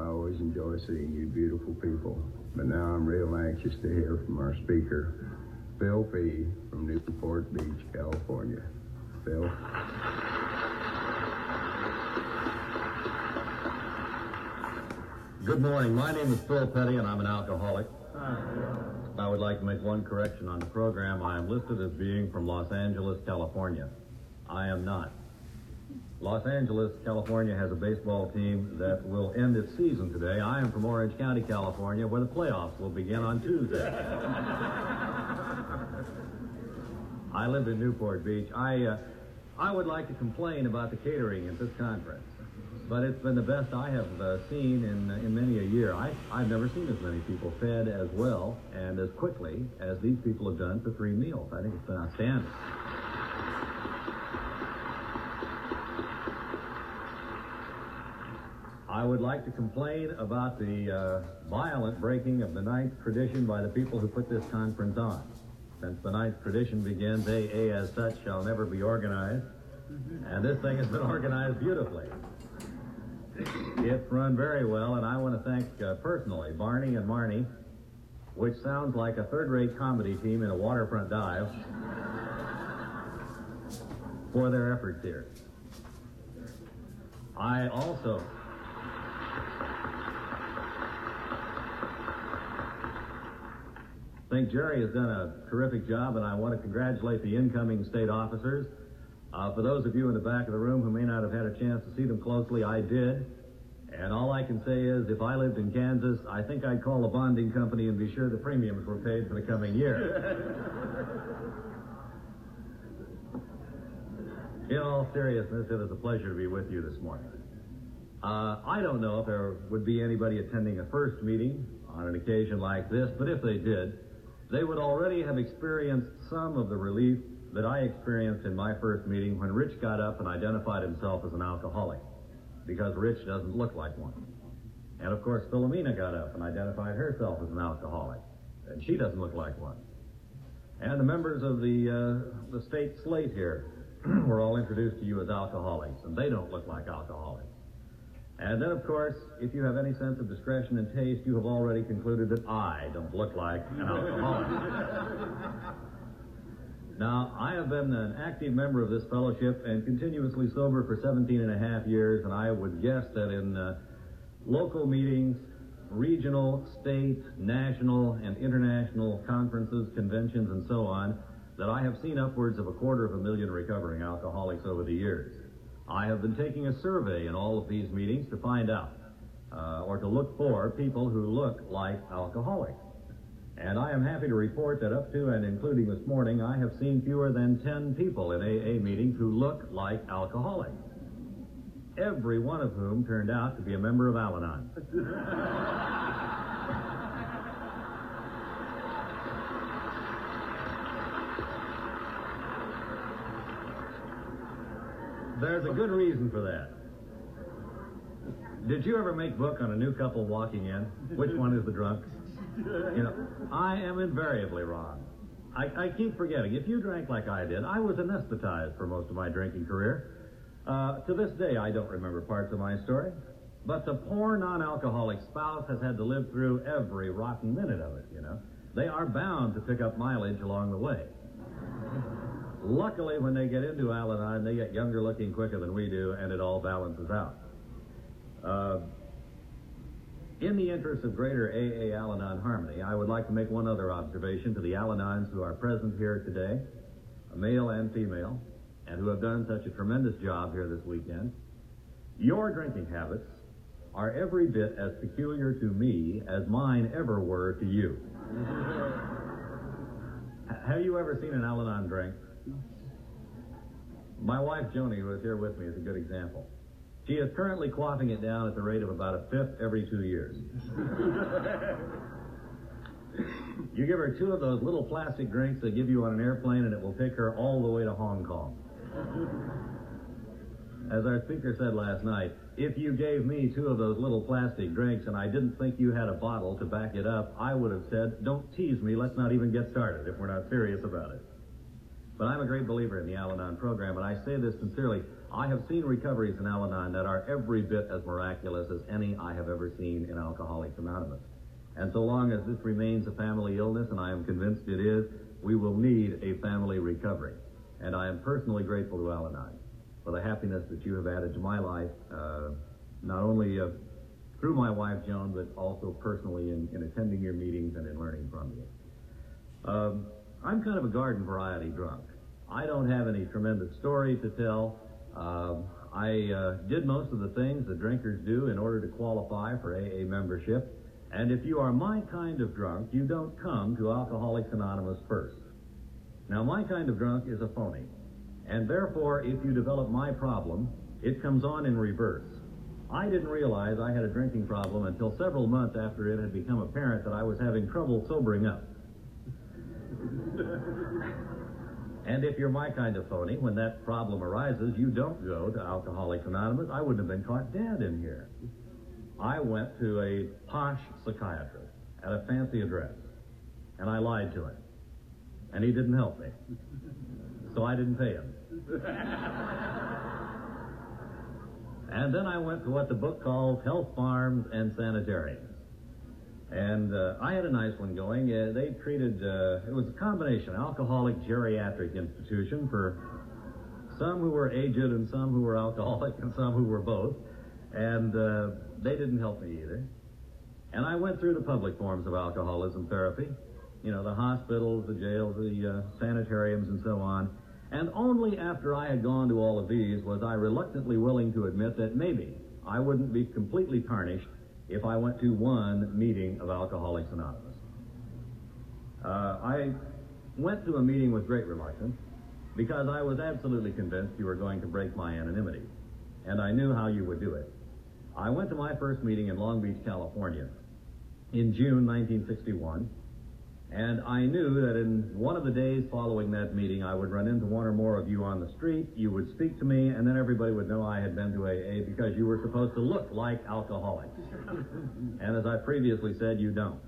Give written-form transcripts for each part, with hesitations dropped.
I always enjoy seeing you beautiful people, but now I'm real anxious to hear from our speaker, Phil Petty from Newport Beach, California. Phil. Good morning. My name is Phil Petty, and I'm an alcoholic. I would like to make one correction on the program. I am listed as being from Los Angeles, California. I am not. Los Angeles, California has a baseball team that will end its season today. I am from Orange County, California, where the playoffs will begin on Tuesday. I live in Newport Beach. I would like to complain about the catering at this conference, but it's been the best I have seen in many a year. I've never seen as many people fed as well and as quickly as these people have done for three meals. I think it's been outstanding. I would like to complain about the violent breaking of the ninth tradition by the people who put this conference on. Since the ninth tradition begins, AA as such shall never be organized, and this thing has been organized beautifully. It's run very well, and I want to thank personally Barney and Marnie, which sounds like a third-rate comedy team in a waterfront dive, for their efforts here. I think Jerry has done a terrific job, and I want to congratulate the incoming state officers. For those of you in the back of the room who may not have had a chance to see them closely, I did. And all I can say is, if I lived in Kansas, I think I'd call a bonding company and be sure the premiums were paid for the coming year. In all seriousness, it is a pleasure to be with you this morning. I don't know if there would be anybody attending a first meeting on an occasion like this, but if they did, they would already have experienced some of the relief that I experienced in my first meeting when Rich got up and identified himself as an alcoholic, because Rich doesn't look like one. And of course, Philomena got up and identified herself as an alcoholic, and she doesn't look like one. And the members of the state slate here were all introduced to you as alcoholics, and they don't look like alcoholics. And then, of course, if you have any sense of discretion and taste, you have already concluded that I don't look like an alcoholic. Now, I have been an active member of this fellowship and continuously sober for 17 and a half years, and I would guess that in local meetings, regional, state, national, and international conferences, conventions, and so on, that I have seen upwards of 250,000 recovering alcoholics over the years. I have been taking a survey in all of these meetings to find out, or to look for people who look like alcoholics. And I am happy to report that up to and including this morning, I have seen fewer than 10 people in AA meetings who look like alcoholics, every one of whom turned out to be a member of Al-Anon. There's a good reason for that. Did you ever make book on a new couple walking in? Which one is the drunk? You know, I am invariably wrong. I keep forgetting. If you drank like I did, I was anesthetized for most of my drinking career. To this day, I don't remember parts of my story. But the poor non-alcoholic spouse has had to live through every rotten minute of it, you know. They are bound to pick up mileage along the way. Luckily, when they get into Al-Anon, they get younger looking quicker than we do, and it all balances out. In the interest of greater AA Al-Anon harmony, I would like to make one other observation to the Al-Anons who are present here today, male and female, and who have done such a tremendous job here this weekend. Your drinking habits are every bit as peculiar to me as mine ever were to you. Have you ever seen an Al-Anon drink? My wife, Joni, who is here with me, is a good example. She is currently quaffing it down at the rate of about a fifth every 2 years. You give her two of those little plastic drinks they give you on an airplane, and it will take her all the way to Hong Kong. As our speaker said last night, if you gave me two of those little plastic drinks and I didn't think you had a bottle to back it up, I would have said, don't tease me, let's not even get started if we're not serious about it. But I'm a great believer in the Al-Anon program, and I say this sincerely. I have seen recoveries in Al-Anon that are every bit as miraculous as any I have ever seen in Alcoholics Anonymous. And so long as this remains a family illness, and I am convinced it is, we will need a family recovery. And I am personally grateful to Al-Anon for the happiness that you have added to my life, not only through my wife, Joan, but also personally in attending your meetings and in learning from you. I'm kind of a garden variety drunk. I don't have any tremendous story to tell. I did most of the things that drinkers do in order to qualify for AA membership. And if you are my kind of drunk, you don't come to Alcoholics Anonymous first. Now, my kind of drunk is a phony. And therefore, if you develop my problem, it comes on in reverse. I didn't realize I had a drinking problem until several months after it had become apparent that I was having trouble sobering up. And if you're my kind of phony, when that problem arises, you don't go to Alcoholics Anonymous. I wouldn't have been caught dead in here. I went to a posh psychiatrist at a fancy address, and I lied to him, and he didn't help me, so I didn't pay him. And then I went to what the book calls health farms and sanitariums. And I had a nice one going. They treated, it was a combination, alcoholic geriatric institution for some who were aged and some who were alcoholic and some who were both. And they didn't help me either. And I went through the public forms of alcoholism therapy, you know, the hospitals, the jails, the sanitariums, and so on. And only after I had gone to all of these was I reluctantly willing to admit that maybe I wouldn't be completely tarnished if I went to one meeting of Alcoholics Anonymous. I went to a meeting with great reluctance because I was absolutely convinced you were going to break my anonymity, and I knew how you would do it. I went to my first meeting in Long Beach, California in June 1961, and I knew that in one of the days following that meeting, I would run into one or more of you on the street, you would speak to me, and then everybody would know I had been to AA because you were supposed to look like alcoholics. And as I previously said, you don't.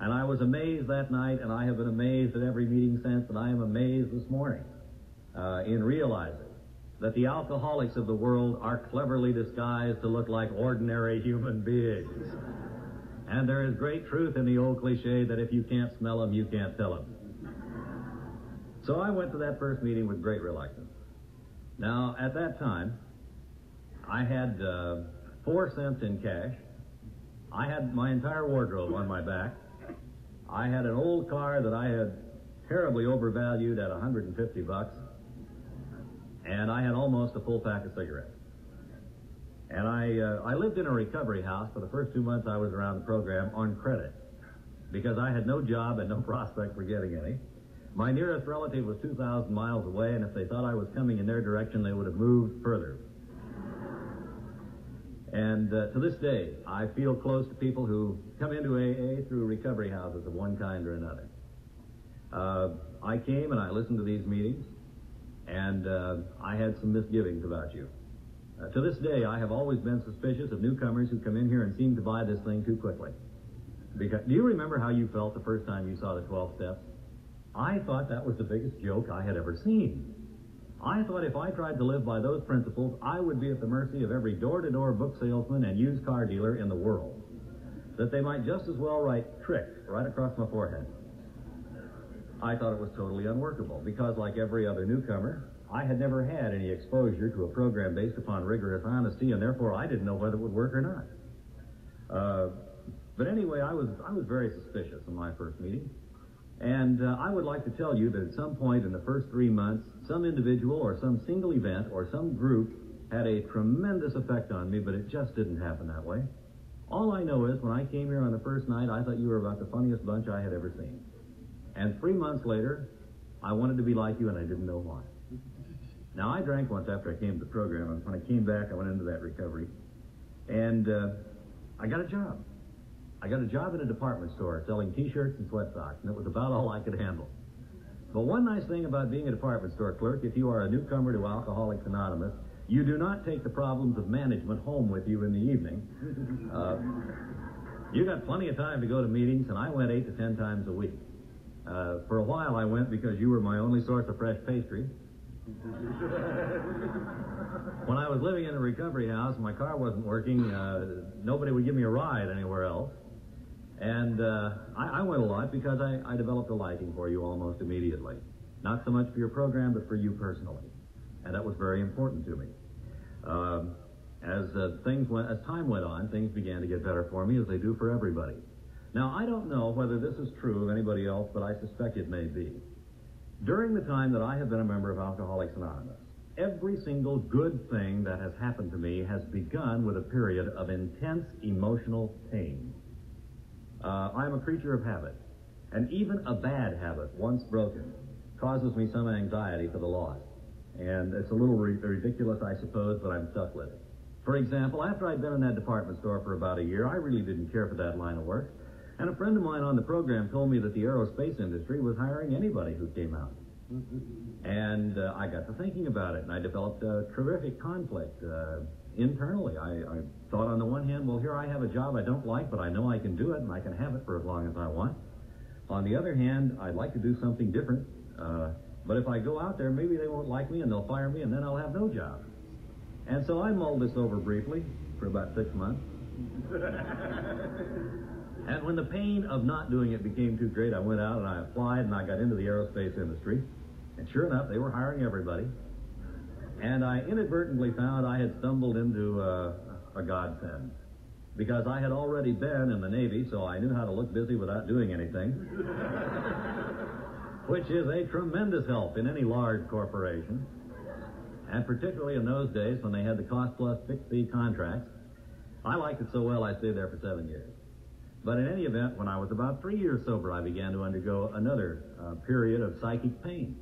And I was amazed that night, and I have been amazed at every meeting since, and I am amazed this morning in realizing that the alcoholics of the world are cleverly disguised to look like ordinary human beings. And there is great truth in the old cliche that if you can't smell them, you can't tell them. So I went to that first meeting with great reluctance. Now, at that time, I had 4 cents in cash. I had my entire wardrobe on my back. I had an old car that I had terribly overvalued at $150, and I had almost a full pack of cigarettes. And I lived in a recovery house for the first 2 months I was around the program on credit because I had no job and no prospect for getting any. My nearest relative was 2,000 miles away, and if they thought I was coming in their direction, they would have moved further. And to this day, I feel close to people who come into AA through recovery houses of one kind or another. I came and I listened to these meetings, and I had some misgivings about you. To this day, I have always been suspicious of newcomers who come in here and seem to buy this thing too quickly. Because, do you remember how you felt the first time you saw the 12 steps? I thought that was the biggest joke I had ever seen. I thought if I tried to live by those principles, I would be at the mercy of every door-to-door book salesman and used car dealer in the world. That they might just as well write "trick" right across my forehead. I thought it was totally unworkable because, like every other newcomer, I had never had any exposure to a program based upon rigorous honesty, and therefore I didn't know whether it would work or not. But anyway, I was very suspicious in my first meeting. And I would like to tell you that at some point in the first 3 months, some individual or some single event or some group had a tremendous effect on me, but it just didn't happen that way. All I know is when I came here on the first night, I thought you were about the funniest bunch I had ever seen. And 3 months later, I wanted to be like you, and I didn't know why. Now, I drank once after I came to the program, and when I came back, I went into that recovery, and I got a job. I got a job at a department store selling T-shirts and sweat socks, and it was about all I could handle. But one nice thing about being a department store clerk, if you are a newcomer to Alcoholics Anonymous, you do not take the problems of management home with you in the evening. You got plenty of time to go to meetings, and I went 8 to 10 times a week. For a while I went because you were my only source of fresh pastry. When I was living in a recovery house, my car wasn't working. Nobody would give me a ride anywhere else. And I went a lot because I developed a liking for you almost immediately. Not so much for your program, but for you personally. And that was very important to me. As time went on, things began to get better for me, as they do for everybody. Now, I don't know whether this is true of anybody else, but I suspect it may be. During the time that I have been a member of Alcoholics Anonymous, every single good thing that has happened to me has begun with a period of intense emotional pain. I'm a creature of habit, and even a bad habit, once broken, causes me some anxiety for the loss. And it's a little ridiculous, I suppose, but I'm stuck with it. For example, after I'd been in that department store for about a year, I really didn't care for that line of work. And a friend of mine on the program told me that the aerospace industry was hiring anybody who came out. And I got to thinking about it, and I developed a terrific conflict internally. I thought, on the one hand, well, here I have a job I don't like, but I know I can do it, and I can have it for as long as I want. On the other hand, I'd like to do something different, but if I go out there, maybe they won't like me, and they'll fire me, and then I'll have no job. And so I mulled this over briefly for about 6 months. And when the pain of not doing it became too great, I went out and I applied and I got into the aerospace industry. And sure enough, they were hiring everybody. And I inadvertently found I had stumbled into a godsend, because I had already been in the Navy, so I knew how to look busy without doing anything, which is a tremendous help in any large corporation. And particularly in those days when they had the cost-plus fixed-fee contracts. I liked it so well I stayed there for 7 years. But in any event, when I was about 3 years sober, I began to undergo another period of psychic pain,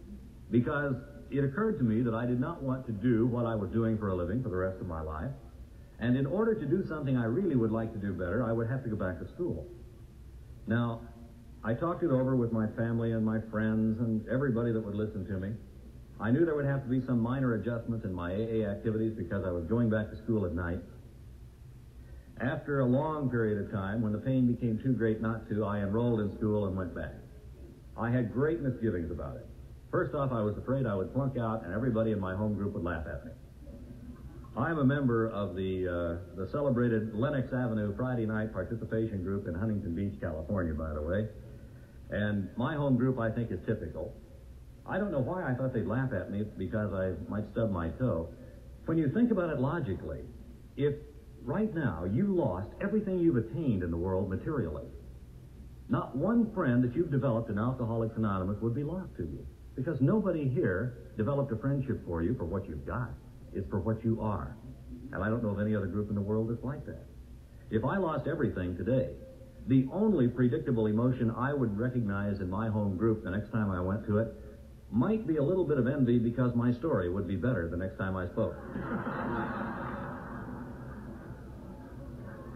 because it occurred to me that I did not want to do what I was doing for a living for the rest of my life. And in order to do something I really would like to do better, I would have to go back to school. Now, I talked it over with my family and my friends and everybody that would listen to me. I knew there would have to be some minor adjustments in my AA activities because I was going back to school at night. After a long period of time, when the pain became too great not to, I enrolled in school and went back. I had great misgivings about it. First off, I was afraid I would flunk out and everybody in my home group would laugh at me. I'm a member of the celebrated Lenox Avenue Friday night participation group in Huntington Beach, California, by the way. And my home group, I think, is typical. I don't know why I thought they'd laugh at me because I might stub my toe. When you think about it logically, if right now you lost everything you've attained in the world materially, not one friend that you've developed in Alcoholics Anonymous would be lost to you, because nobody here developed a friendship for you for what you've got. It's for what you are. And I don't know of any other group in the world that's like that. If I lost everything today, the only predictable emotion I would recognize in my home group the next time I went to it might be a little bit of envy, because my story would be better the next time I spoke.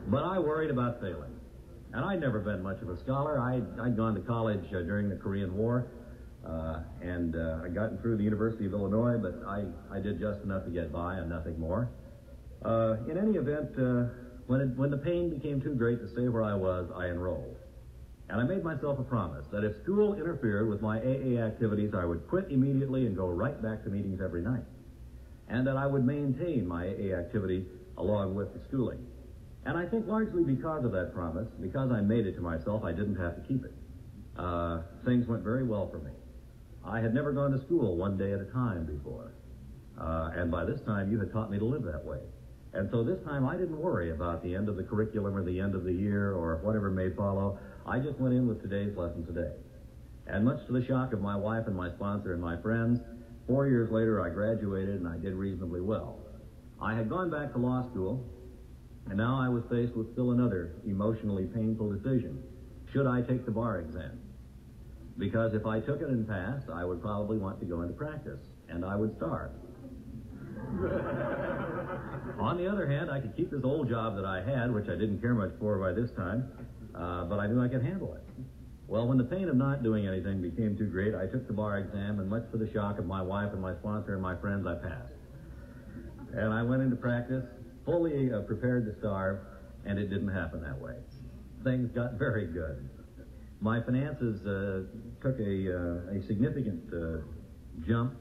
But I worried about failing. And I'd never been much of a scholar. I'd gone to college during the Korean War, and I'd gotten through the University of Illinois, but I did just enough to get by and nothing more. In any event, when the pain became too great to stay where I was, I enrolled. And I made myself a promise that if school interfered with my AA activities, I would quit immediately and go right back to meetings every night. And that I would maintain my AA activity along with the schooling. And I think largely because of that promise, because I made it to myself, I didn't have to keep it. Things went very well for me. I had never gone to school one day at a time before. And by this time, you had taught me to live that way. And so this time, I didn't worry about the end of the curriculum or the end of the year or whatever may follow. I just went in with today's lesson today. And much to the shock of my wife and my sponsor and my friends, 4 years later I graduated and I did reasonably well. I had gone back to law school, and now I was faced with still another emotionally painful decision. Should I take the bar exam? Because if I took it and passed, I would probably want to go into practice, and I would starve. On the other hand, I could keep this old job that I had, which I didn't care much for by this time, but I knew I could handle it. Well, when the pain of not doing anything became too great, I took the bar exam, and much to the shock of my wife and my sponsor and my friends, I passed. And I went into practice, fully prepared to starve, and it didn't happen that way. Things got very good. my finances took a significant jump.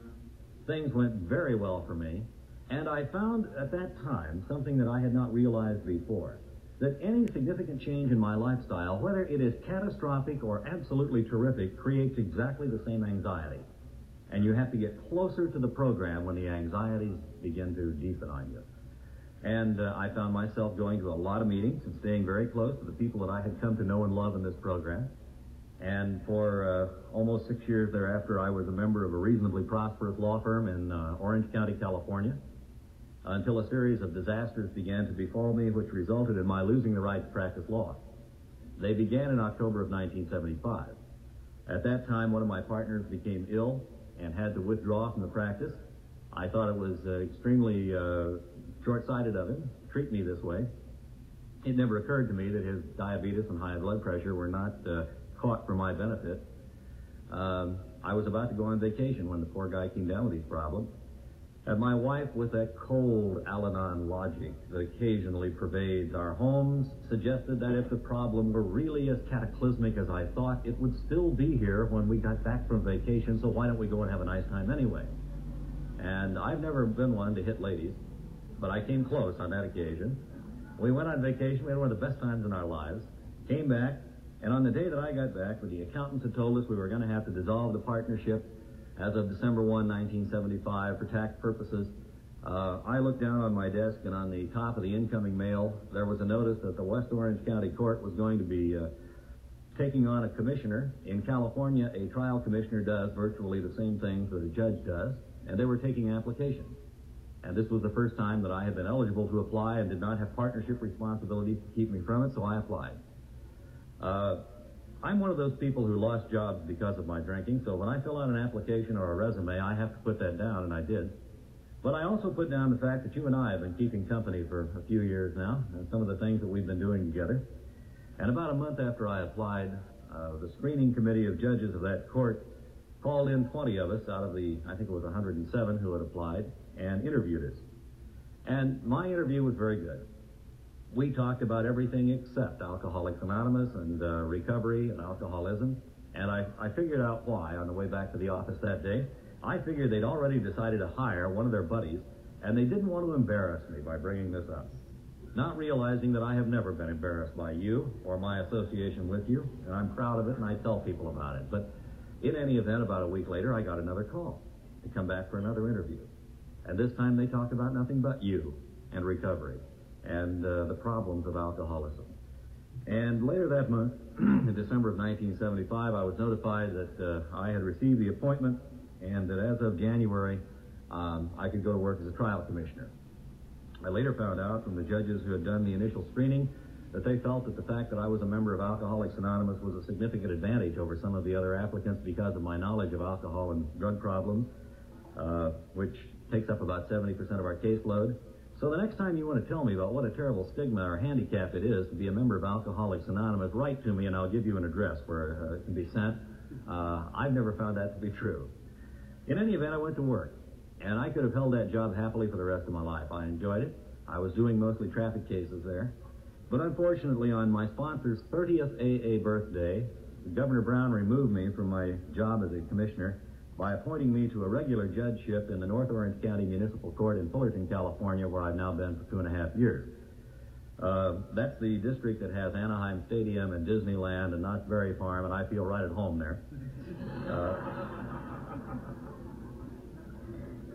Things went very well for me, and I found at that time something that I had not realized before, that any significant change in my lifestyle, whether it is catastrophic or absolutely terrific, creates exactly the same anxiety. And you have to get closer to the program when the anxieties begin to deepen on you. And I found myself going to a lot of meetings and staying very close to the people that I had come to know and love in this program. And for almost 6 years thereafter, I was a member of a reasonably prosperous law firm in Orange County, California, until a series of disasters began to befall me, which resulted in my losing the right to practice law. They began in October of 1975. At that time, one of my partners became ill and had to withdraw from the practice. I thought it was extremely short-sighted of him to treat me this way. It never occurred to me that his diabetes and high blood pressure were not caught for my benefit. I was about to go on vacation when the poor guy came down with these problems. And my wife, with that cold Al-Anon logic that occasionally pervades our homes, suggested that if the problem were really as cataclysmic as I thought, it would still be here when we got back from vacation, so why don't we go and have a nice time anyway? And I've never been one to hit ladies, but I came close on that occasion. We went on vacation, we had one of the best times in our lives, came back, and on the day that I got back, the accountants had told us we were going to have to dissolve the partnership as of December 1, 1975, for tax purposes. I looked down on my desk, and on the top of the incoming mail, there was a notice that the West Orange County Court was going to be taking on a commissioner. In California, a trial commissioner does virtually the same things that a judge does, and they were taking applications. And this was the first time that I had been eligible to apply and did not have partnership responsibilities to keep me from it, so I applied. I'm one of those people who lost jobs because of my drinking, so when I fill out an application or a resume, I have to put that down, and I did. But I also put down the fact that you and I have been keeping company for a few years now, and some of the things that we've been doing together. And about a month after I applied, the screening committee of judges of that court called in 20 of us out of the, I think it was 107 who had applied, and interviewed us. And my interview was very good. We talked about everything except Alcoholics Anonymous and recovery and alcoholism, and I figured out why on the way back to the office that day. I figured they'd already decided to hire one of their buddies, and they didn't want to embarrass me by bringing this up, not realizing that I have never been embarrassed by you or my association with you, and I'm proud of it, and I tell people about it. But in any event, about a week later, I got another call to come back for another interview, and this time they talked about nothing but you and recovery and the problems of alcoholism. And later that month, in December of 1975, I was notified that I had received the appointment and that as of January, I could go to work as a trial commissioner. I later found out from the judges who had done the initial screening that they felt that the fact that I was a member of Alcoholics Anonymous was a significant advantage over some of the other applicants because of my knowledge of alcohol and drug problems, which takes up about 70% of our caseload. So the next time you want to tell me about what a terrible stigma or handicap it is to be a member of Alcoholics Anonymous, write to me and I'll give you an address where it can be sent. I've never found that to be true. In any event, I went to work, and I could have held that job happily for the rest of my life. I enjoyed it. I was doing mostly traffic cases there. But unfortunately, on my sponsor's 30th AA birthday, Governor Brown removed me from my job as a commissioner by appointing me to a regular judgeship in the North Orange County Municipal Court in Fullerton, California, where I've now been for 2.5 years. That's the district that has Anaheim Stadium and Disneyland and Knott's Berry Farm, and I feel right at home there.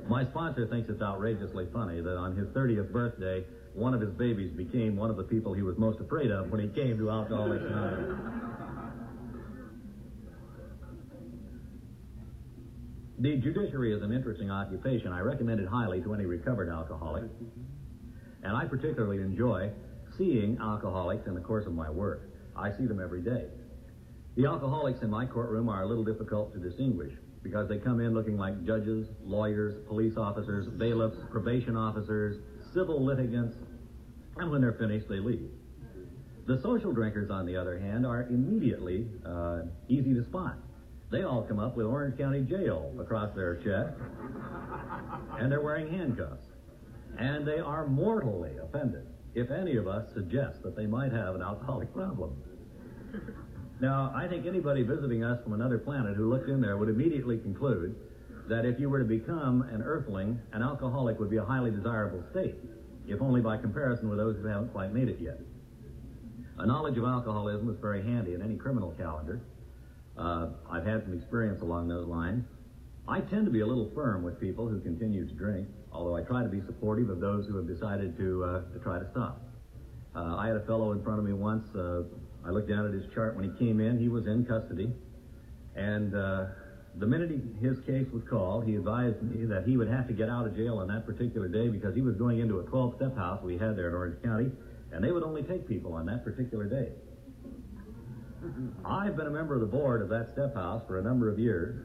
My sponsor thinks it's outrageously funny that on his 30th birthday, one of his babies became one of the people he was most afraid of when he came to Alcoholics Anonymous. The judiciary is an interesting occupation. I recommend it highly to any recovered alcoholic. And I particularly enjoy seeing alcoholics in the course of my work. I see them every day. The alcoholics in my courtroom are a little difficult to distinguish because they come in looking like judges, lawyers, police officers, bailiffs, probation officers, civil litigants, and when they're finished, they leave. The social drinkers, on the other hand, are immediately easy to spot. They all come up with Orange County Jail across their chest, and they're wearing handcuffs. And they are mortally offended if any of us suggest that they might have an alcoholic problem. Now, I think anybody visiting us from another planet who looked in there would immediately conclude that if you were to become an earthling, an alcoholic would be a highly desirable state, if only by comparison with those who haven't quite made it yet. A knowledge of alcoholism is very handy in any criminal calendar. I've had some experience along those lines. I tend to be a little firm with people who continue to drink, although I try to be supportive of those who have decided to try to stop. I had a fellow in front of me once. I looked down at his chart when he came in. He was in custody. And the minute his case was called, he advised me that he would have to get out of jail on that particular day because he was going into a 12-step house we had there in Orange County, and they would only take people on that particular day. I've been a member of the board of that step house for a number of years.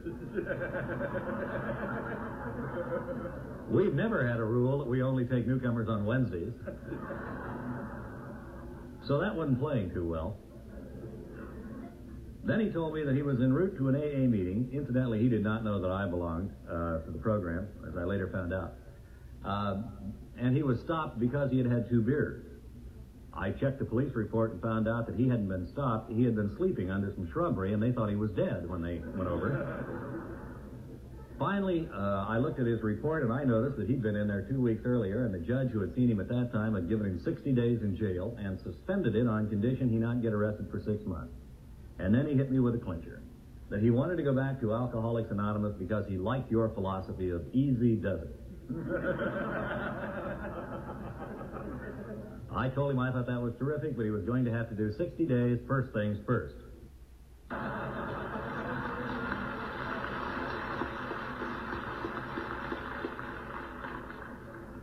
We've never had a rule that we only take newcomers on Wednesdays. So that wasn't playing too well. Then he told me that he was en route to an AA meeting. Incidentally, he did not know that I belonged to the program, as I later found out. And he was stopped because he had had two beers. I checked the police report and found out that he hadn't been stopped. He had been sleeping under some shrubbery, and they thought he was dead when they went over. Finally, I looked at his report, and I noticed that he'd been in there 2 weeks earlier, and the judge who had seen him at that time had given him 60 days in jail and suspended it on condition he not get arrested for 6 months. And then he hit me with a clincher, that he wanted to go back to Alcoholics Anonymous because he liked your philosophy of easy does it. I told him I thought that was terrific, but he was going to have to do 60 days, first things first.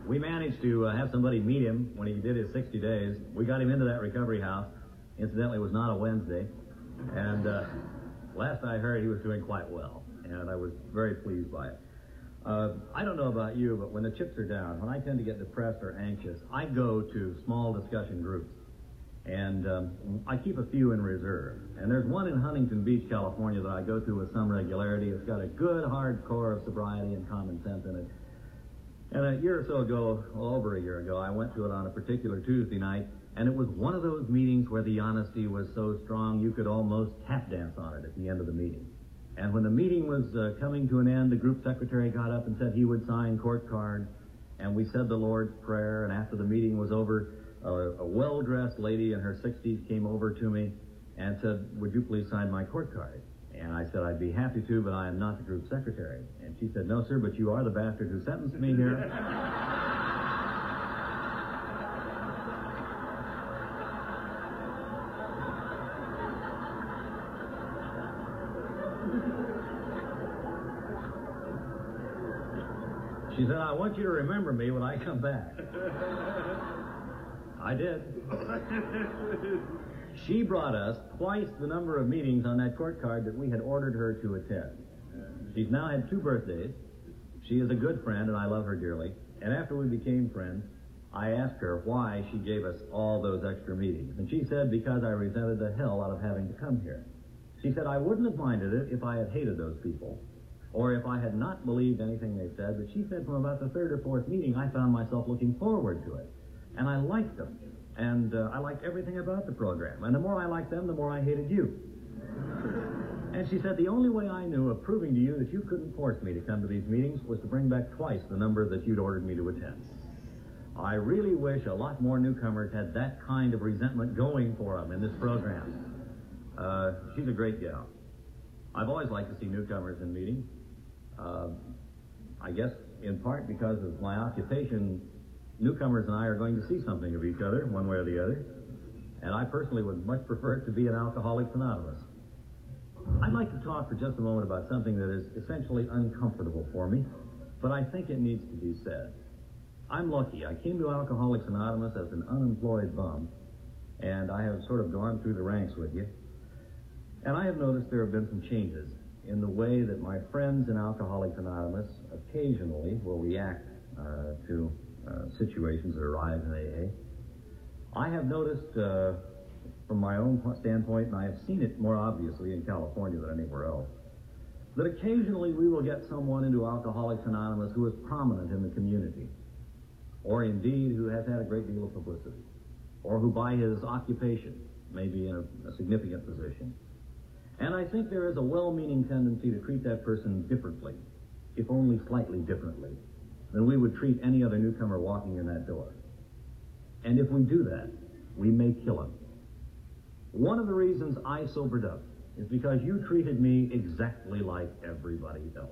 We managed to have somebody meet him when he did his 60 days. We got him into that recovery house. Incidentally, it was not a Wednesday. And last I heard, he was doing quite well, and I was very pleased by it. I don't know about you, but when the chips are down, when I tend to get depressed or anxious, I go to small discussion groups. And I keep a few in reserve. And there's one in Huntington Beach, California that I go to with some regularity. It's got a good hard core of sobriety and common sense in it. And a year or so ago, well, over a year ago, I went to it on a particular Tuesday night, and it was one of those meetings where the honesty was so strong you could almost tap dance on it at the end of the meeting. And when the meeting was coming to an end, the group secretary got up and said he would sign court cards, and we said the Lord's Prayer, and after the meeting was over, a well-dressed lady in her 60s came over to me and said, "Would you please sign my court card?" And I said, "I'd be happy to, but I am not the group secretary." And she said, "No, sir, but you are the bastard who sentenced me here." She said, "I want you to remember me when I come back." I did. She brought us twice the number of meetings on that court card that we had ordered her to attend. She's now had two birthdays. She is a good friend, and I love her dearly. And after we became friends, I asked her why she gave us all those extra meetings. And she said, "Because I resented the hell out of having to come here." She said, "I wouldn't have minded it if I had hated those people, or if I had not believed anything they said," but she said from about the third or fourth meeting, I found myself looking forward to it. And I liked them. And I liked everything about the program. And the more I liked them, the more I hated you. And she said, "The only way I knew of proving to you that you couldn't force me to come to these meetings was to bring back twice the number that you'd ordered me to attend." I really wish a lot more newcomers had that kind of resentment going for them in this program. She's a great gal. I've always liked to see newcomers in meetings. I guess in part because of my occupation, newcomers and I are going to see something of each other, one way or the other. And I personally would much prefer it to be an Alcoholics Anonymous. I'd like to talk for just a moment about something that is essentially uncomfortable for me, but I think it needs to be said. I'm lucky. I came to Alcoholics Anonymous as an unemployed bum, and I have sort of gone through the ranks with you. And I have noticed there have been some changes in the way that my friends in Alcoholics Anonymous occasionally will react to situations that arise in AA. I have noticed from my own standpoint, and I have seen it more obviously in California than anywhere else, that occasionally we will get someone into Alcoholics Anonymous who is prominent in the community, or indeed who has had a great deal of publicity, or who by his occupation may be in a significant position, And I think there is a well-meaning tendency to treat that person differently, if only slightly differently, than we would treat any other newcomer walking in that door. And if we do that, we may kill him. One of the reasons I sobered up is because you treated me exactly like everybody else.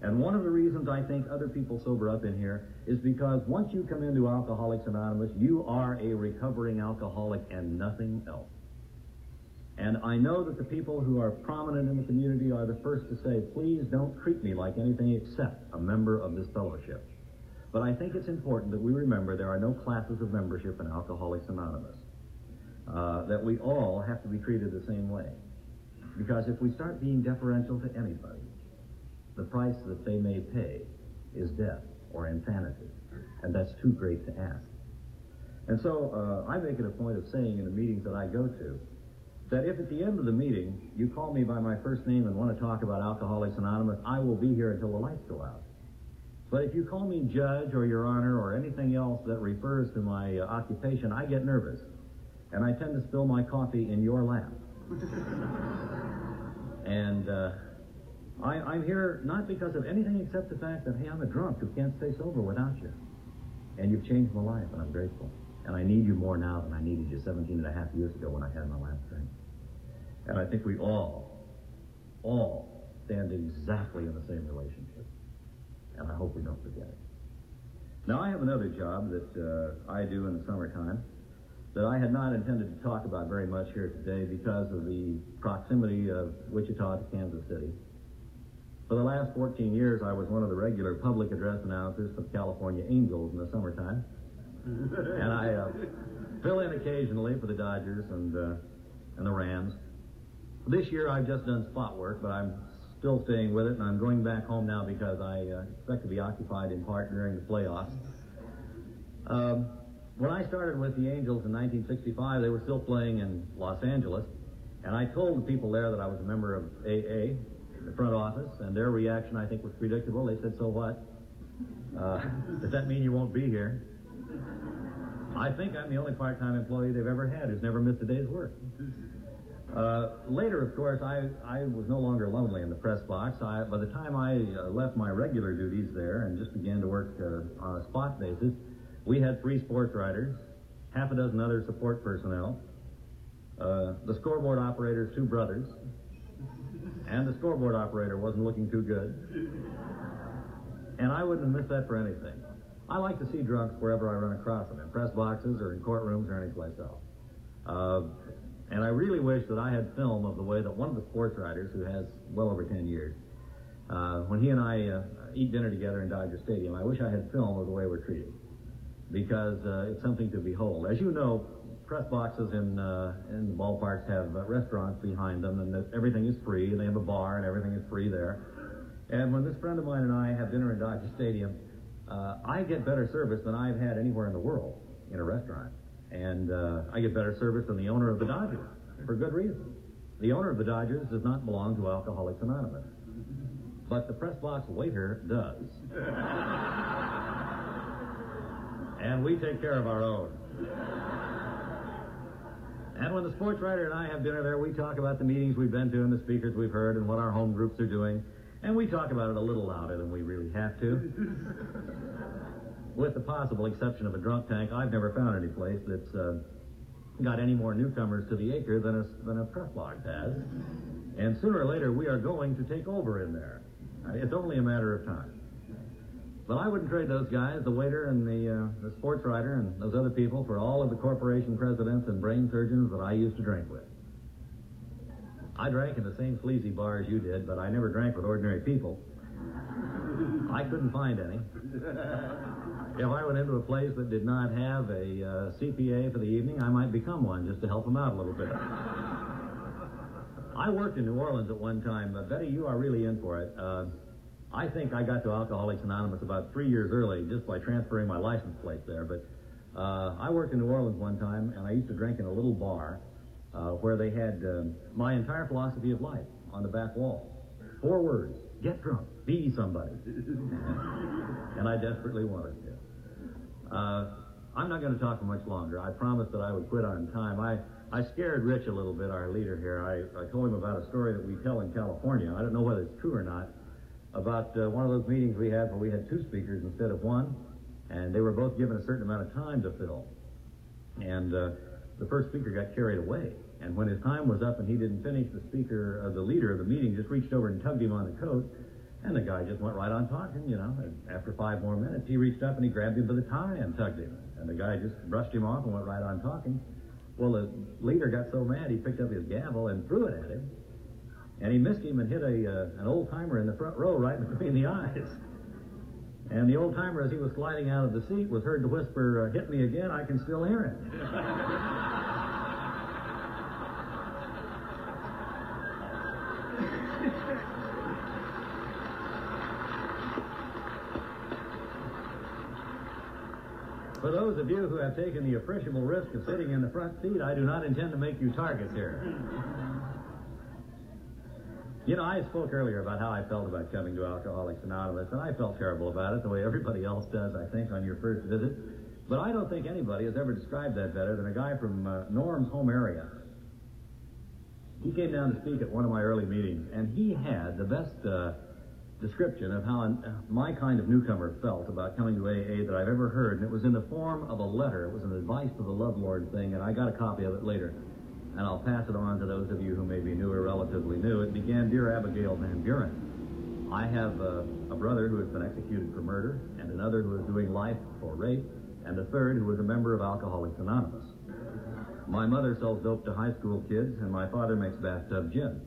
And one of the reasons I think other people sober up in here is because once you come into Alcoholics Anonymous, you are a recovering alcoholic and nothing else. And I know that the people who are prominent in the community are the first to say, please don't treat me like anything except a member of this fellowship. But I think it's important that we remember there are no classes of membership in Alcoholics Anonymous, that we all have to be treated the same way. Because if we start being deferential to anybody, the price that they may pay is death or insanity, and that's too great to ask. And so I make it a point of saying in the meetings that I go to, that if at the end of the meeting you call me by my first name and want to talk about Alcoholics Anonymous, I will be here until the lights go out. But if you call me Judge or Your Honor or anything else that refers to my occupation, I get nervous, and I tend to spill my coffee in your lap. And I'm here not because of anything except the fact that, hey, I'm a drunk who can't stay sober without you. And you've changed my life, and I'm grateful. And I need you more now than I needed you 17 and a half years ago when I had my last drink. And I think we all stand exactly in the same relationship. And I hope we don't forget it. Now, I have another job that I do in the summertime that I had not intended to talk about very much here today because of the proximity of Wichita to Kansas City. For the last 14 years, I was one of the regular public address announcers of California Angels in the summertime. And I fill in occasionally for the Dodgers and the Rams. This year I've just done spot work, but I'm still staying with it, and I'm going back home now because I expect to be occupied in part during the playoffs. When I started with the Angels in 1965, they were still playing in Los Angeles, and I told the people there that I was a member of AA, the front office, and their reaction, I think, was predictable. They said, so what? Does that mean you won't be here? I think I'm the only part-time employee they've ever had who's never missed a day's work. Later, of course, I was no longer lonely in the press box. By the time I left my regular duties there and just began to work on a spot basis, we had 3 sports writers, half a dozen other support personnel, the scoreboard operator's 2 brothers, and the scoreboard operator wasn't looking too good. And I wouldn't have missed that for anything. I like to see drunks wherever I run across them, in press boxes or in courtrooms or anyplace else. And I really wish that I had film of the way that one of the sports writers, who has well over 10 years, when he and I eat dinner together in Dodger Stadium, I wish I had film of the way we're treated, because it's something to behold. As you know, press boxes in the ballparks have restaurants behind them, and everything is free, and they have a bar, and everything is free there. And when this friend of mine and I have dinner in Dodger Stadium, I get better service than I've had anywhere in the world in a restaurant. And I get better service than the owner of the Dodgers, for good reason. The owner of the Dodgers does not belong to Alcoholics Anonymous. But the press box waiter does. And we take care of our own. And when the sports writer and I have dinner there, we talk about the meetings we've been to and the speakers we've heard and what our home groups are doing. And we talk about it a little louder than we really have to. With the possible exception of a drunk tank, I've never found any place that's got any more newcomers to the acre than a press box has. And sooner or later, we are going to take over in there. It's only a matter of time. But I wouldn't trade those guys, the waiter and the sports writer and those other people, for all of the corporation presidents and brain surgeons that I used to drink with. I drank in the same sleazy bar as you did, but I never drank with ordinary people. I couldn't find any. If I went into a place that did not have a CPA for the evening, I might become one just to help them out a little bit. I worked in New Orleans at one time, but Betty, you are really in for it. I think I got to Alcoholics Anonymous about 3 years early just by transferring my license plate there, but I worked in New Orleans one time, and I used to drink in a little bar where they had my entire philosophy of life on the back wall. 4 words: get drunk, be somebody. And I desperately wanted to. I'm not going to talk for much longer. I promised that I would quit on time. I scared Rich a little bit, our leader here. I told him about a story that we tell in California. I don't know whether it's true or not, about one of those meetings we had where we had two speakers instead of one, and they were both given a certain amount of time to fill. And the first speaker got carried away. And when his time was up and he didn't finish, the leader of the meeting just reached over and tugged him on the coat, and the guy just went right on talking, you know. And after 5 more minutes, he reached up and he grabbed him by the tie and tugged him. And the guy just brushed him off and went right on talking. Well, the leader got so mad he picked up his gavel and threw it at him. And he missed him and hit an old-timer in the front row right between the eyes. And the old-timer, as he was sliding out of the seat, was heard to whisper, "Hit me again, I can still hear it." For those of you who have taken the appreciable risk of sitting in the front seat, I do not intend to make you targets here. You know, I spoke earlier about how I felt about coming to Alcoholics Anonymous, and I felt terrible about it, the way everybody else does, I think, on your first visit. But I don't think anybody has ever described that better than a guy from Norm's home area. He came down to speak at one of my early meetings, and he had the best description of how my kind of newcomer felt about coming to AA that I've ever heard, and it was in the form of a letter. It was an advice to the Love Lord thing, and I got a copy of it later, and I'll pass it on to those of you who may be new or relatively new. It began, "Dear Abigail Van Buren, I have a brother who has been executed for murder, and another who is doing life for rape, and a third who is a member of Alcoholics Anonymous. My mother sells dope to high school kids, and my father makes bathtub gin.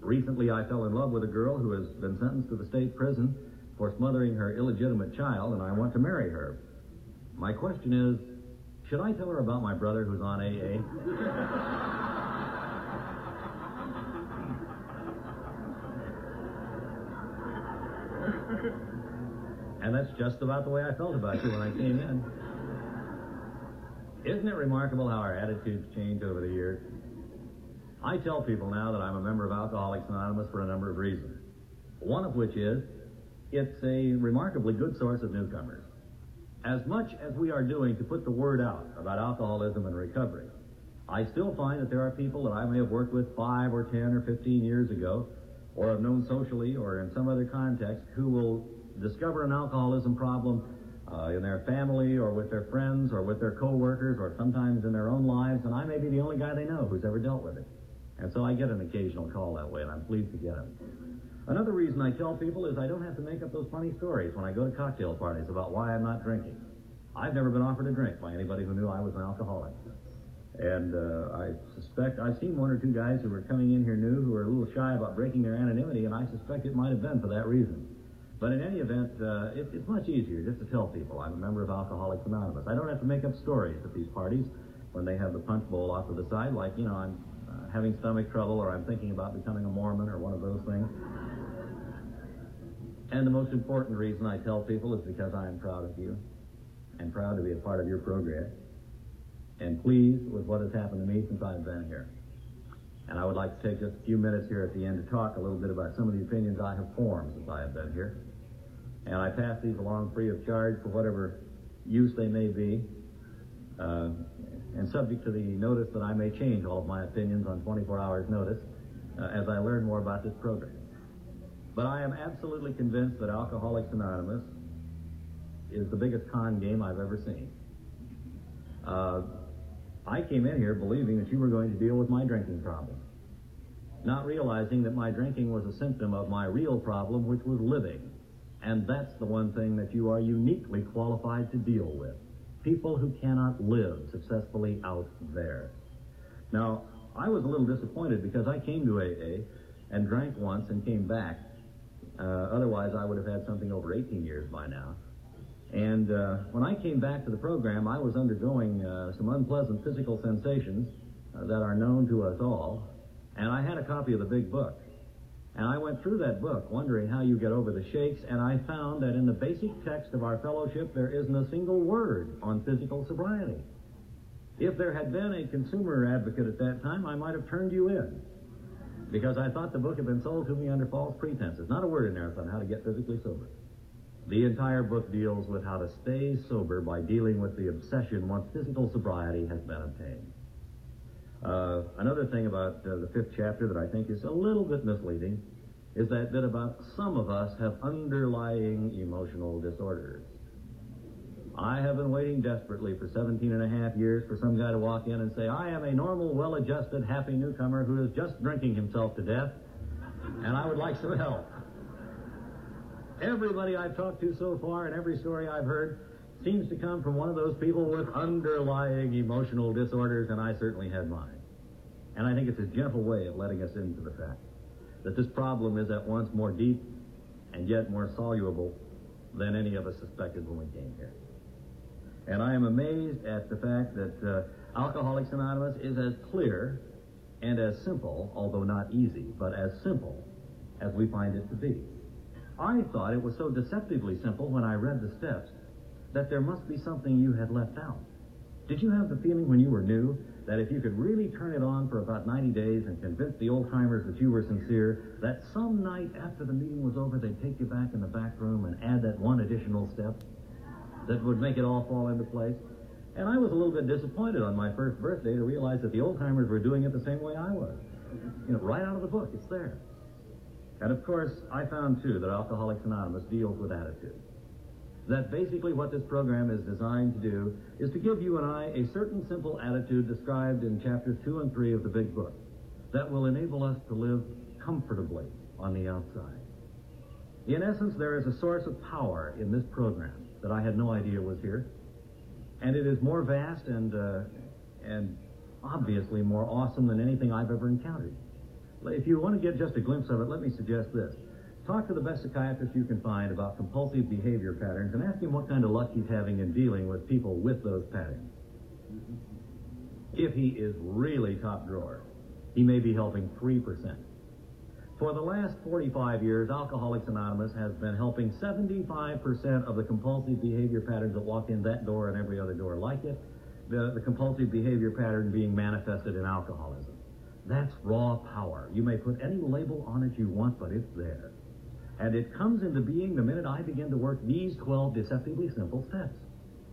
Recently, I fell in love with a girl who has been sentenced to the state prison for smothering her illegitimate child, and I want to marry her. My question is, should I tell her about my brother who's on AA?" And that's just about the way I felt about you when I came in. Isn't it remarkable how our attitudes change over the years? I tell people now that I'm a member of Alcoholics Anonymous for a number of reasons, one of which is it's a remarkably good source of newcomers. As much as we are doing to put the word out about alcoholism and recovery, I still find that there are people that I may have worked with 5 or 10 or 15 years ago, or have known socially or in some other context, who will discover an alcoholism problem in their family or with their friends or with their co-workers or sometimes in their own lives, and I may be the only guy they know who's ever dealt with it. And so I get an occasional call that way, and I'm pleased to get them. Another reason I tell people is I don't have to make up those funny stories when I go to cocktail parties about why I'm not drinking. I've never been offered a drink by anybody who knew I was an alcoholic. And I suspect I've seen one or two guys who were coming in here new who were a little shy about breaking their anonymity, and I suspect it might have been for that reason. But in any event, it's much easier just to tell people I'm a member of Alcoholics Anonymous. I don't have to make up stories at these parties when they have the punch bowl off to the side, like, you know, I'm having stomach trouble, or I'm thinking about becoming a Mormon, or one of those things. And the most important reason I tell people is because I am proud of you and proud to be a part of your progress and pleased with what has happened to me since I've been here. And I would like to take just a few minutes here at the end to talk a little bit about some of the opinions I have formed since I have been here. And I pass these along free of charge for whatever use they may be. And subject to the notice that I may change all of my opinions on 24 hours' notice as I learn more about this program. But I am absolutely convinced that Alcoholics Anonymous is the biggest con game I've ever seen. I came in here believing that you were going to deal with my drinking problem, not realizing that my drinking was a symptom of my real problem, which was living. And that's the one thing that you are uniquely qualified to deal with. People who cannot live successfully out there. Now, I was a little disappointed because I came to AA and drank once and came back. Otherwise, I would have had something over 18 years by now. And when I came back to the program, I was undergoing some unpleasant physical sensations that are known to us all. And I had a copy of the big book. And I went through that book wondering how you get over the shakes, and I found that in the basic text of our fellowship, there isn't a single word on physical sobriety. If there had been a consumer advocate at that time, I might have turned you in, because I thought the book had been sold to me under false pretenses. Not a word in there about how to get physically sober. The entire book deals with how to stay sober by dealing with the obsession once physical sobriety has been obtained. Another thing about the fifth chapter that I think is a little bit misleading is that bit about some of us have underlying emotional disorders. I have been waiting desperately for 17 and a half years for some guy to walk in and say, I am a normal, well-adjusted, happy newcomer who is just drinking himself to death, and I would like some help. Everybody I've talked to so far and every story I've heard seems to come from one of those people with underlying emotional disorders, and I certainly had mine. And I think it's a gentle way of letting us into the fact that this problem is at once more deep and yet more soluble than any of us suspected when we came here. And I am amazed at the fact that Alcoholics Anonymous is as clear and as simple, although not easy, but as simple as we find it to be. I thought it was so deceptively simple when I read the steps that there must be something you had left out. Did you have the feeling when you were new that if you could really turn it on for about 90 days and convince the old-timers that you were sincere, that some night after the meeting was over, they'd take you back in the back room and add that one additional step that would make it all fall into place? And I was a little bit disappointed on my first birthday to realize that the old-timers were doing it the same way I was. You know, right out of the book, it's there. And of course, I found, too, that Alcoholics Anonymous deals with attitude. That basically what this program is designed to do is to give you and I a certain simple attitude described in chapters 2 and 3 of the big book that will enable us to live comfortably on the outside. In essence, there is a source of power in this program that I had no idea was here, and it is more vast and obviously more awesome than anything I've ever encountered. If you want to get just a glimpse of it, let me suggest this. Talk to the best psychiatrist you can find about compulsive behavior patterns and ask him what kind of luck he's having in dealing with people with those patterns. If he is really top drawer, he may be helping 3%. For the last 45 years, Alcoholics Anonymous has been helping 75% of the compulsive behavior patterns that walk in that door and every other door like it, the compulsive behavior pattern being manifested in alcoholism. That's raw power. You may put any label on it you want, but it's there. And it comes into being the minute I begin to work these 12 deceptively simple steps.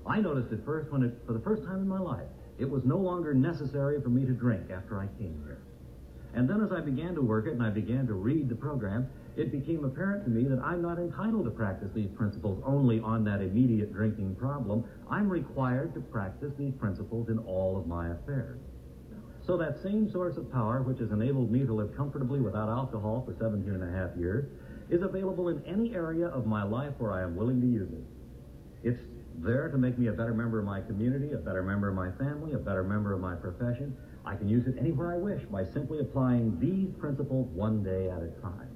I noticed at first when for the first time in my life, it was no longer necessary for me to drink after I came here. And then as I began to work it and I began to read the program, it became apparent to me that I'm not entitled to practice these principles only on that immediate drinking problem. I'm required to practice these principles in all of my affairs. So that same source of power, which has enabled me to live comfortably without alcohol for 17 and a half years, is available in any area of my life where I am willing to use it. It's there to make me a better member of my community, a better member of my family, a better member of my profession. I can use it anywhere I wish by simply applying these principles one day at a time.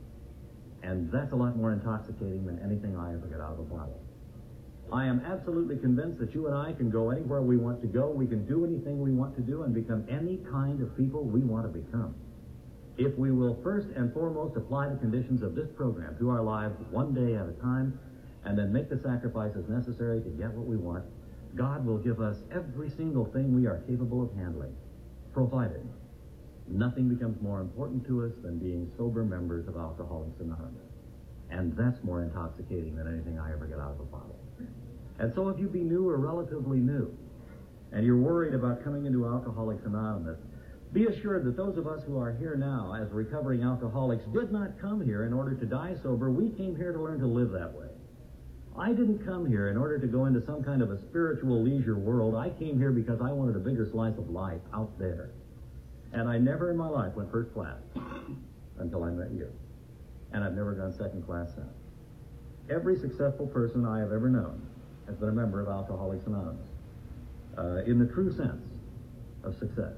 And that's a lot more intoxicating than anything I ever get out of a bottle. I am absolutely convinced that you and I can go anywhere we want to go, we can do anything we want to do, and become any kind of people we want to become. If we will first and foremost apply the conditions of this program to our lives one day at a time, and then make the sacrifices necessary to get what we want, God will give us every single thing we are capable of handling, provided nothing becomes more important to us than being sober members of Alcoholics Anonymous. And that's more intoxicating than anything I ever get out of a bottle. And so if you be new or relatively new, and you're worried about coming into Alcoholics Anonymous, be assured that those of us who are here now as recovering alcoholics did not come here in order to die sober. We came here to learn to live that way. I didn't come here in order to go into some kind of a spiritual leisure world. I came here because I wanted a bigger slice of life out there. And I never in my life went first class until I met you. And I've never gone second class since. Every successful person I have ever known has been a member of Alcoholics Anonymous, in the true sense of success.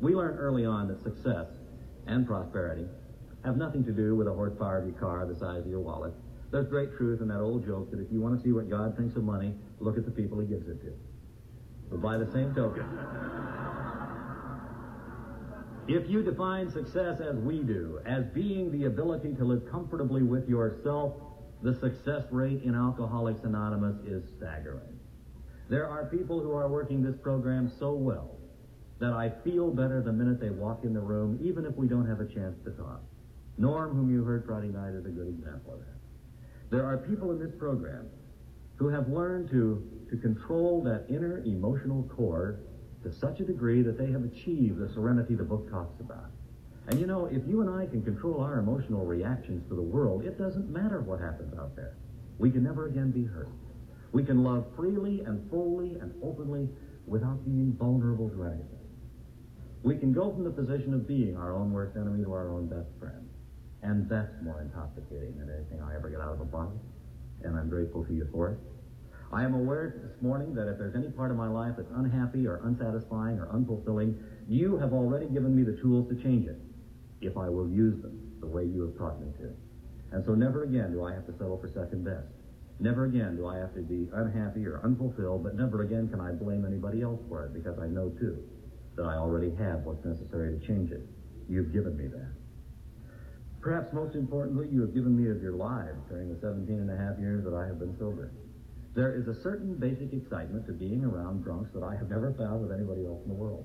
We learned early on that success and prosperity have nothing to do with the horsepower of your car, the size of your wallet. There's great truth in that old joke that if you want to see what God thinks of money, look at the people he gives it to. But by the same token, if you define success as we do, as being the ability to live comfortably with yourself, the success rate in Alcoholics Anonymous is staggering. There are people who are working this program so well that I feel better the minute they walk in the room, even if we don't have a chance to talk. Norm, whom you heard Friday night, is a good example of that. There are people in this program who have learned to control that inner emotional core to such a degree that they have achieved the serenity the book talks about. And you know, if you and I can control our emotional reactions to the world, it doesn't matter what happens out there. We can never again be hurt. We can love freely and fully and openly without being vulnerable to anything. We can go from the position of being our own worst enemy to our own best friend. And that's more intoxicating than anything I ever get out of a bottle. And I'm grateful to you for it. I am aware this morning that if there's any part of my life that's unhappy or unsatisfying or unfulfilling, you have already given me the tools to change it, if I will use them the way you have taught me to. And so never again do I have to settle for second best. Never again do I have to be unhappy or unfulfilled, but never again can I blame anybody else for it, because I know, too, that I already have what's necessary to change it. You've given me that. Perhaps most importantly, you have given me of your lives during the 17 and a half years that I have been sober. There is a certain basic excitement to being around drunks that I have never found with anybody else in the world.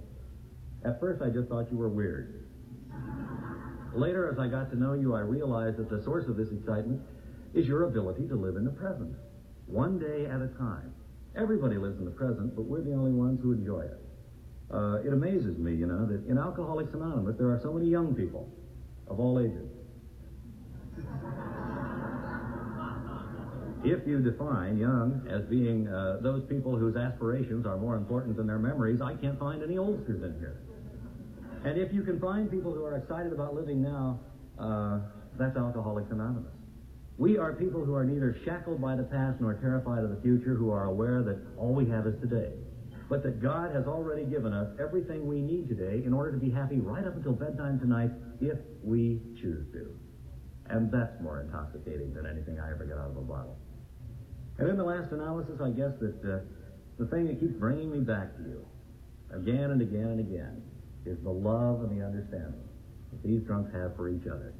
At first, I just thought you were weird. Later, as I got to know you, I realized that the source of this excitement is your ability to live in the present, one day at a time. Everybody lives in the present, but we're the only ones who enjoy it. It amazes me, you know, that in Alcoholics Anonymous, there are so many young people of all ages. If you define young as being those people whose aspirations are more important than their memories, I can't find any oldsters in here. And if you can find people who are excited about living now, that's Alcoholics Anonymous. We are people who are neither shackled by the past nor terrified of the future, who are aware that all we have is today, but that God has already given us everything we need today in order to be happy right up until bedtime tonight, if we choose to. And that's more intoxicating than anything I ever get out of a bottle. And in the last analysis, I guess that the thing that keeps bringing me back to you again and again and again is the love and the understanding that these drunks have for each other.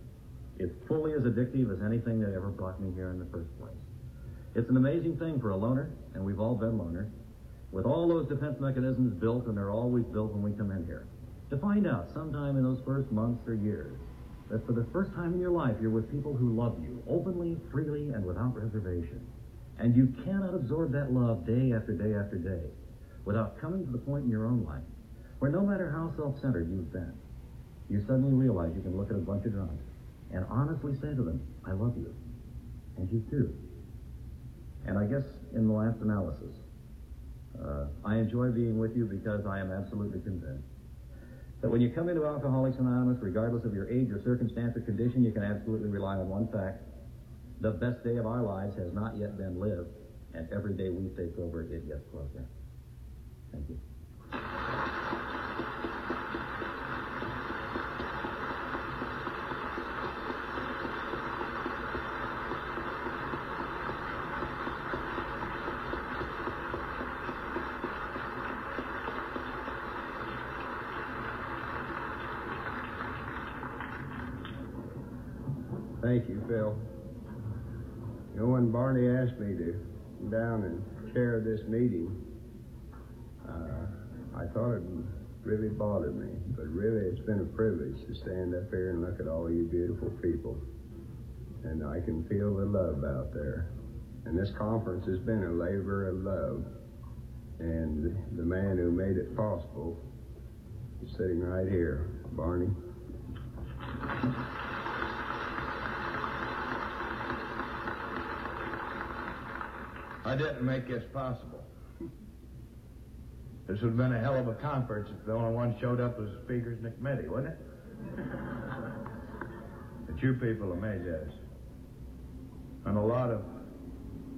It's fully as addictive as anything that ever brought me here in the first place. It's an amazing thing for a loner, and we've all been loners, with all those defense mechanisms built, and they're always built when we come in here, to find out sometime in those first months or years that for the first time in your life, you're with people who love you openly, freely, and without reservation. And you cannot absorb that love day after day after day without coming to the point in your own life where no matter how self-centered you've been, you suddenly realize you can look at a bunch of drunks and honestly say to them, I love you. And you do. And I guess in the last analysis, I enjoy being with you because I am absolutely convinced that when you come into Alcoholics Anonymous, regardless of your age or circumstance or condition, you can absolutely rely on one fact. The best day of our lives has not yet been lived, and every day we stay sober, it gets closer. Thank you. Thank you, Phil. You know, when Barney asked me to come down and chair this meeting, I thought it really bothered me, but really it's been a privilege to stand up here and look at all you beautiful people. And I can feel the love out there. And this conference has been a labor of love. And the man who made it possible is sitting right here, Barney. I didn't make this possible. This would have been a hell of a conference if the only one showed up as the speakers in the committee, wouldn't it? But you people amaze us. And a lot of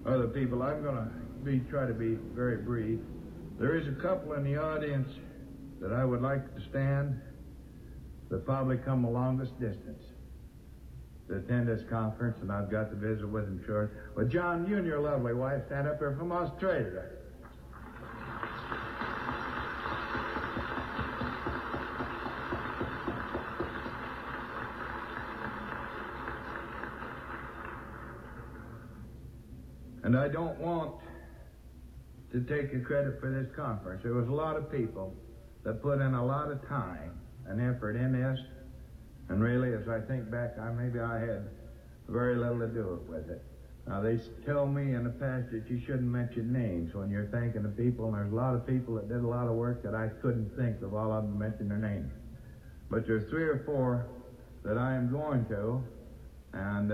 other people. I'm going to try to be very brief. There is a couple in the audience that I would like to stand that probably come the longest distance to attend this conference, and I've got to visit with him short. Well, John, you and your lovely wife stand up here from Australia. And I don't want to take the credit for this conference. There was a lot of people that put in a lot of time and effort in this. And really, as I think back, maybe I had very little to do with it. Now, they tell me in the past that you shouldn't mention names when you're thanking the people, and there's a lot of people that did a lot of work that I couldn't think of all of them mentioning their names. But there's three or four that I am going to, and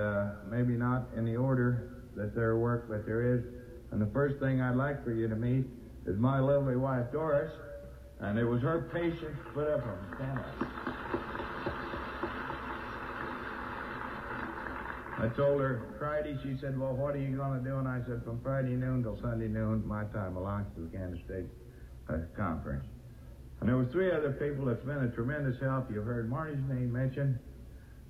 maybe not in the order that their work, but there is. And the first thing I'd like for you to meet is my lovely wife, Doris, and it was her patience. Put up on stand up. I told her Friday, she said, well, what are you going to do? And I said, from Friday noon till Sunday noon, my time belongs to the Kansas State Conference. And there were three other people that's been a tremendous help. You've heard Marnie's name mentioned.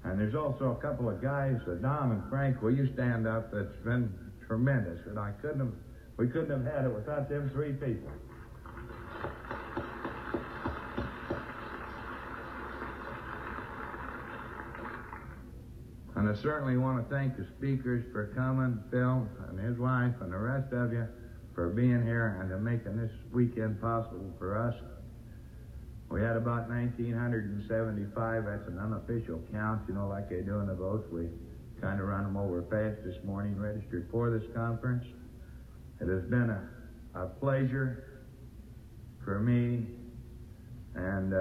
And there's also a couple of guys, Dom and Frank, will you stand up? That's been tremendous. And we couldn't have had it without them three people. And I certainly want to thank the speakers for coming, Phil and his wife and the rest of you for being here and for making this weekend possible for us. We had about 1,975. That's an unofficial count, you know, like they do in the votes. We kind of run them over fast this morning, registered for this conference. It has been a pleasure for me, and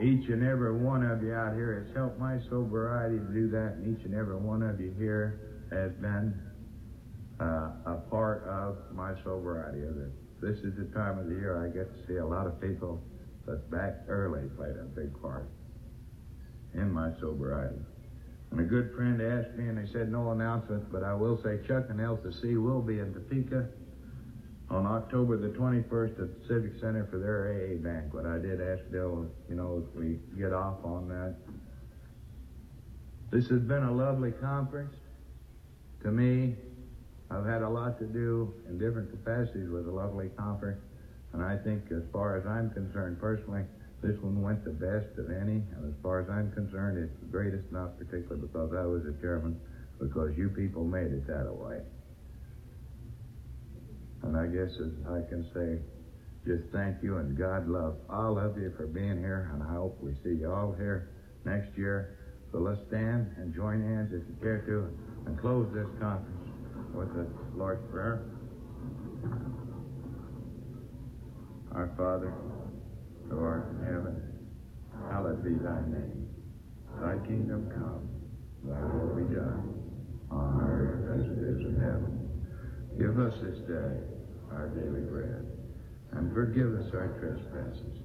each and every one of you out here has helped my sobriety to do that, and each and every one of you here has been a part of my sobriety. This is the time of the year I get to see a lot of people that's back early played a big part in my sobriety. And a good friend asked me, and they said no announcement, but I will say Chuck and LCC will be in Topeka on October the 21st at the Civic Center for their AA banquet. I did ask Bill, you know, if we get off on that. This has been a lovely conference. To me, I've had a lot to do in different capacities with a lovely conference, and I think as far as I'm concerned personally, this one went the best of any, and as far as I'm concerned, it's the greatest, not particularly because I was the chairman, because you people made it that way. And I guess as I can say, just thank you and God love all of you for being here, and I hope we see you all here next year. So let's stand and join hands if you care to and close this conference with the Lord's Prayer. Our Father, who art in heaven, hallowed be thy name. Thy kingdom come, thy will be done, on earth as it is in heaven. Give us this day our daily bread, and forgive us our trespasses,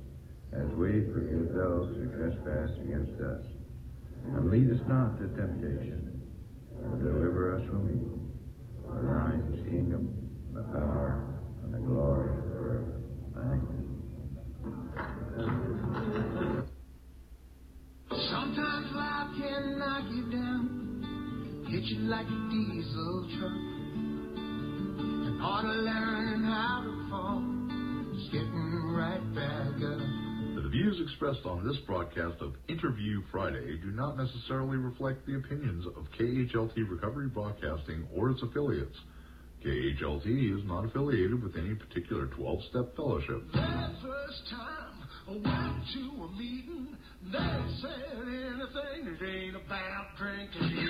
as we forgive those who trespass against us. And lead us not to temptation, but deliver us from evil. For thine is the kingdom, the power, and the glory forever. Amen. Sometimes life can knock you down, hit you like a diesel truck. Ought to learn how to fall, just getting right back up. The views expressed on this broadcast of Interview Friday do not necessarily reflect the opinions of KHLT Recovery Broadcasting or its affiliates. KHLT is not affiliated with any particular 12-step fellowship. That first time I went to a meeting, they said anything that ain't about drinking. No.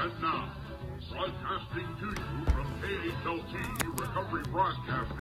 And now, broadcasting to you from KHLT Recovery Broadcasting.